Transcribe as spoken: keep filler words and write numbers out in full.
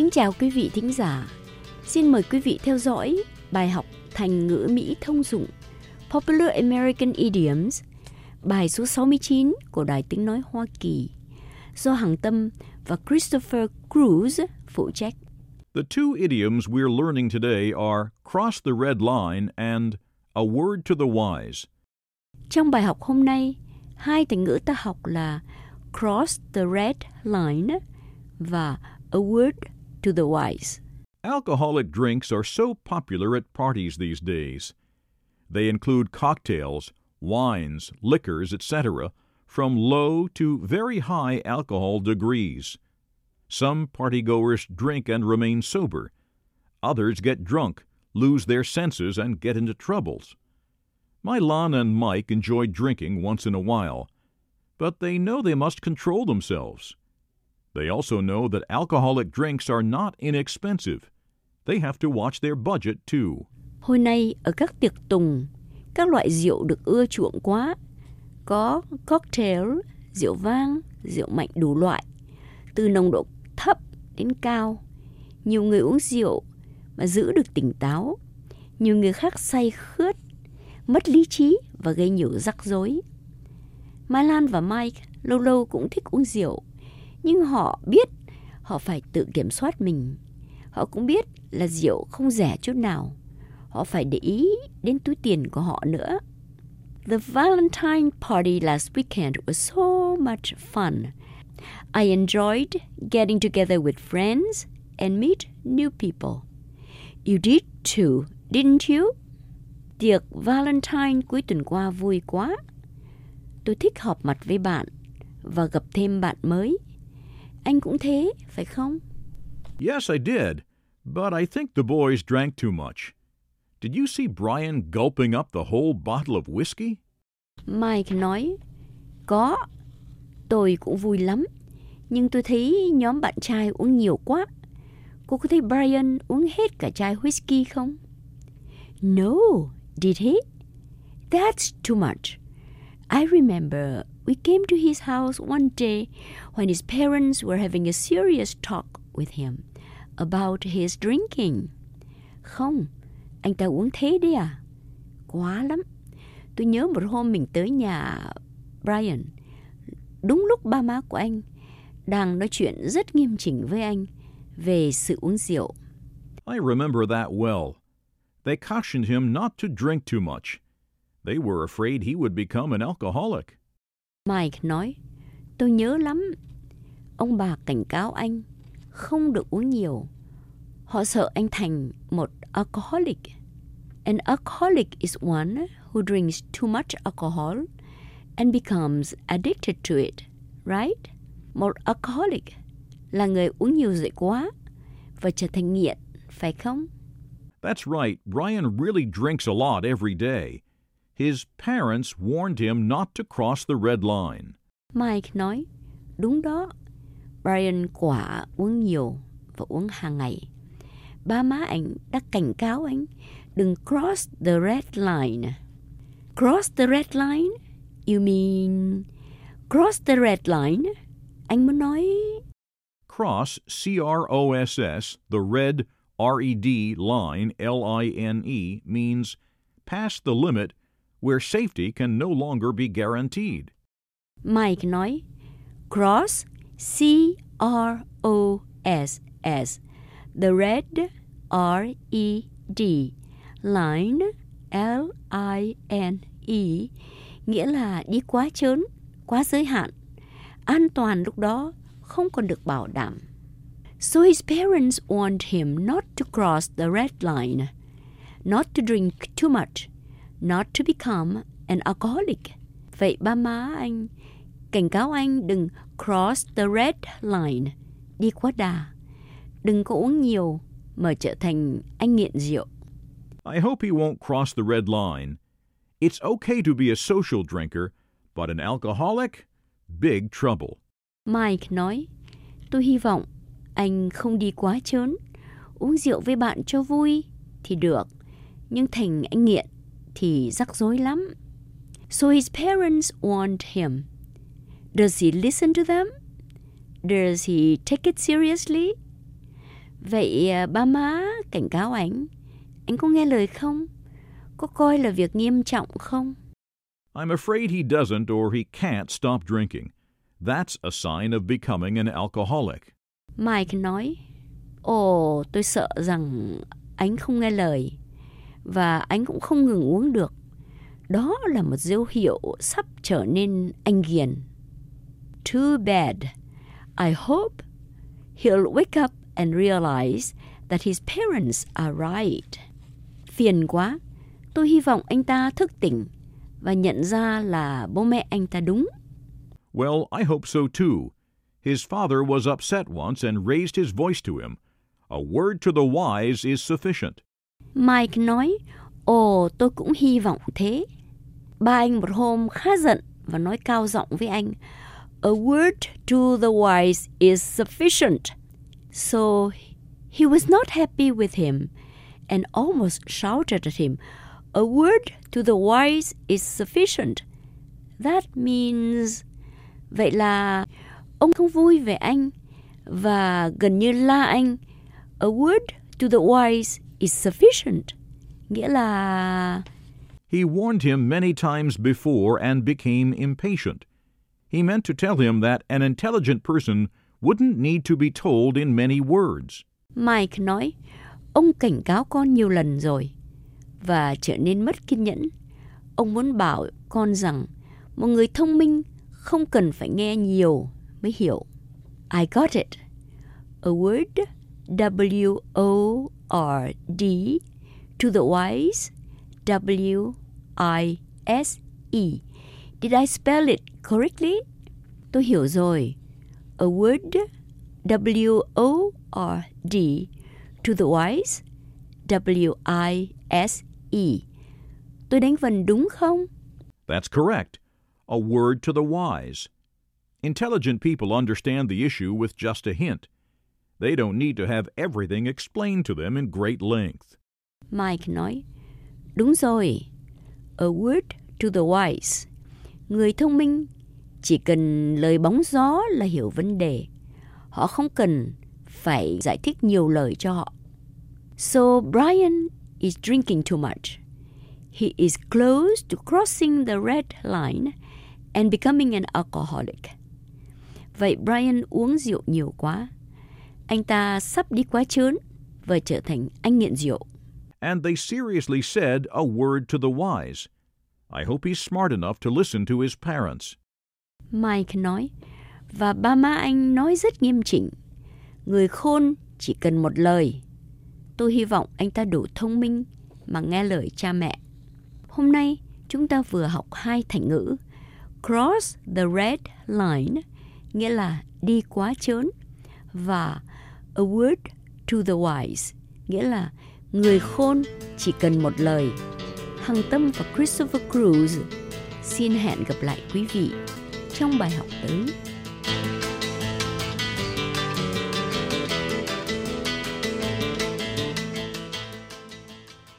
Kính chào quý vị thính giả. Xin mời quý vị theo dõi bài học Thành ngữ Mỹ thông dụng Popular American Idioms, bài số sáu mươi chín của Đài Tiếng Nói Hoa Kỳ, do Hằng Tâm và Christopher Cruz phụ trách. The two idioms we're learning today are cross the red line and a word to the wise. Trong bài học hôm nay, hai thành ngữ ta học là cross the red line và a word to the wise. Alcoholic drinks are so popular at parties these days. They include cocktails, wines, liquors, et cetera, from low to very high alcohol degrees. Some partygoers drink and remain sober. Others get drunk, lose their senses, and get into troubles. Milan and Mike enjoy drinking once in a while, but they know they must control themselves. They also know that alcoholic drinks are not inexpensive. They have to watch their budget too. Hồi nay ở các tiệc tùng, các loại rượu được ưa chuộng quá. Có cocktail, rượu vang, rượu mạnh đủ loại, từ nồng độ thấp đến cao. Nhiều người uống rượu mà giữ được tỉnh táo. Nhiều người khác say khướt, mất lý trí và gây nhiều rắc rối. Milan và Mike lâu lâu cũng thích uống rượu, nhưng họ biết họ phải tự kiểm soát mình. Họ cũng biết là rượu không rẻ chút nào. Họ phải để ý đến túi tiền của họ nữa. The Valentine party last weekend was so much fun. I enjoyed getting together with friends and meet new people. You did too, didn't you? Tiệc Valentine cuối tuần qua vui quá. Tôi thích họp mặt với bạn và gặp thêm bạn mới. Anh cũng thế, phải không? Yes, I did, but I think the boys drank too much. Did you see Brian gulping up the whole bottle of whiskey? Mike nói, có, tôi cũng vui lắm, nhưng tôi thấy nhóm bạn trai uống nhiều quá. Cô có thấy Brian uống hết cả chai whisky không? No, did he? That's too much. I remember we came to his house one day when his parents were having a serious talk with him about his drinking. Không, anh ta uống thế đấy à? Quá lắm. Tôi nhớ một hôm mình tới nhà Brian, đúng lúc ba má của anh đang nói chuyện rất nghiêm chỉnh với anh về sự uống rượu. I remember that well. They cautioned him not to drink too much. They were afraid he would become an alcoholic. Mike nói, tôi nhớ lắm. Ông bà cảnh cáo anh không được uống nhiều. Họ sợ anh thành một alcoholic. An alcoholic is one who drinks too much alcohol and becomes addicted to it, right? Một alcoholic là người uống nhiều rượu quá và trở thành nghiện, phải không? That's right. Brian really drinks a lot every day. His parents warned him not to cross the red line. Mike nói, đúng đó. Brian quả uống nhiều và uống hàng ngày. Ba má anh đã cảnh cáo anh đừng cross the red line. Cross the red line? You mean cross the red line? Anh muốn nói cross, C R O S S, the red, R E D, line, L I N E, means past the limit where safety can no longer be guaranteed. Mike nói, cross, C R O S S, the red, R E D, line, L I N E, nghĩa là đi quá chớn, quá giới hạn. An toàn lúc đó không còn được bảo đảm. So his parents warned him not to cross the red line, not to drink too much, not to become an alcoholic. Vậy ba má anh cảnh cáo anh đừng cross the red line, đi quá đà. Đừng có uống nhiều mà trở thành anh nghiện rượu. I hope he won't cross the red line. It's okay to be a social drinker, but an alcoholic, big trouble. Mike nói, tôi hy vọng anh không đi quá chớn. Uống rượu với bạn cho vui thì được, nhưng thành anh nghiện thì rắc rối lắm. So his parents warned him. Does he listen to them? Does he take it seriously? Vậy ba má cảnh cáo anh, anh có nghe lời không? Có coi là việc nghiêm trọng không? I'm afraid he doesn't or he can't stop drinking. That's a sign of becoming an alcoholic. Mike nói, Ồ, tôi sợ rằng anh không nghe lời và anh cũng không ngừng uống được. Đó là một dấu hiệu sắp trở nên anh ghiền. Too bad. I hope he'll wake up and realize that his parents are right. Phiền quá. Tôi hy vọng anh ta thức tỉnh và nhận ra là bố mẹ anh ta đúng. Well, I hope so too. His father was upset once and raised his voice to him. A word to the wise is sufficient. Mike nói, Ồ, tôi cũng hy vọng thế. Ba anh một hôm khá giận và nói cao giọng với anh, A word to the wise is sufficient. So he was not happy with him and almost shouted at him, A word to the wise is sufficient. That means... Vậy là ông không vui về anh và gần như la anh. A word to the wise is sufficient. Nghĩa là... He warned him many times before and became impatient. He meant to tell him that an intelligent person wouldn't need to be told in many words. Mike nói, ông cảnh cáo con nhiều lần rồi và trở nên mất kiên nhẫn. Ông muốn bảo con rằng một người thông minh không cần phải nghe nhiều mới hiểu. I got it. A word, W O R D, to the wise, W I S E. Did I spell it correctly? Tôi hiểu rồi. A word, W O R D, to the wise, W I S E. Tôi đánh vần đúng không? That's correct. A word to the wise. Intelligent people understand the issue with just a hint. They don't need to have everything explained to them in great length. Mike nói, đúng rồi. A word to the wise. Người thông minh chỉ cần lời bóng gió là hiểu vấn đề. Họ không cần phải giải thích nhiều lời cho họ. So Brian is drinking too much. He is close to crossing the red line and becoming an alcoholic. Vậy Brian uống rượu nhiều quá. Anh ta sắp đi quá chớn và trở thành anh nghiện rượu. And they seriously said a word to the wise. I hope he's smart enough to listen to his parents. Mike nói, và ba má anh nói rất nghiêm chỉnh. Người khôn chỉ cần một lời. Tôi hy vọng anh ta đủ thông minh mà nghe lời cha mẹ. Hôm nay chúng ta vừa học hai thành ngữ. Cross the red line, nghĩa là đi quá chớn, và a word to the wise, nghĩa là người khôn chỉ cần một lời. Hằng Tâm và Christopher Cruz xin hẹn gặp lại quý vị trong bài học tới.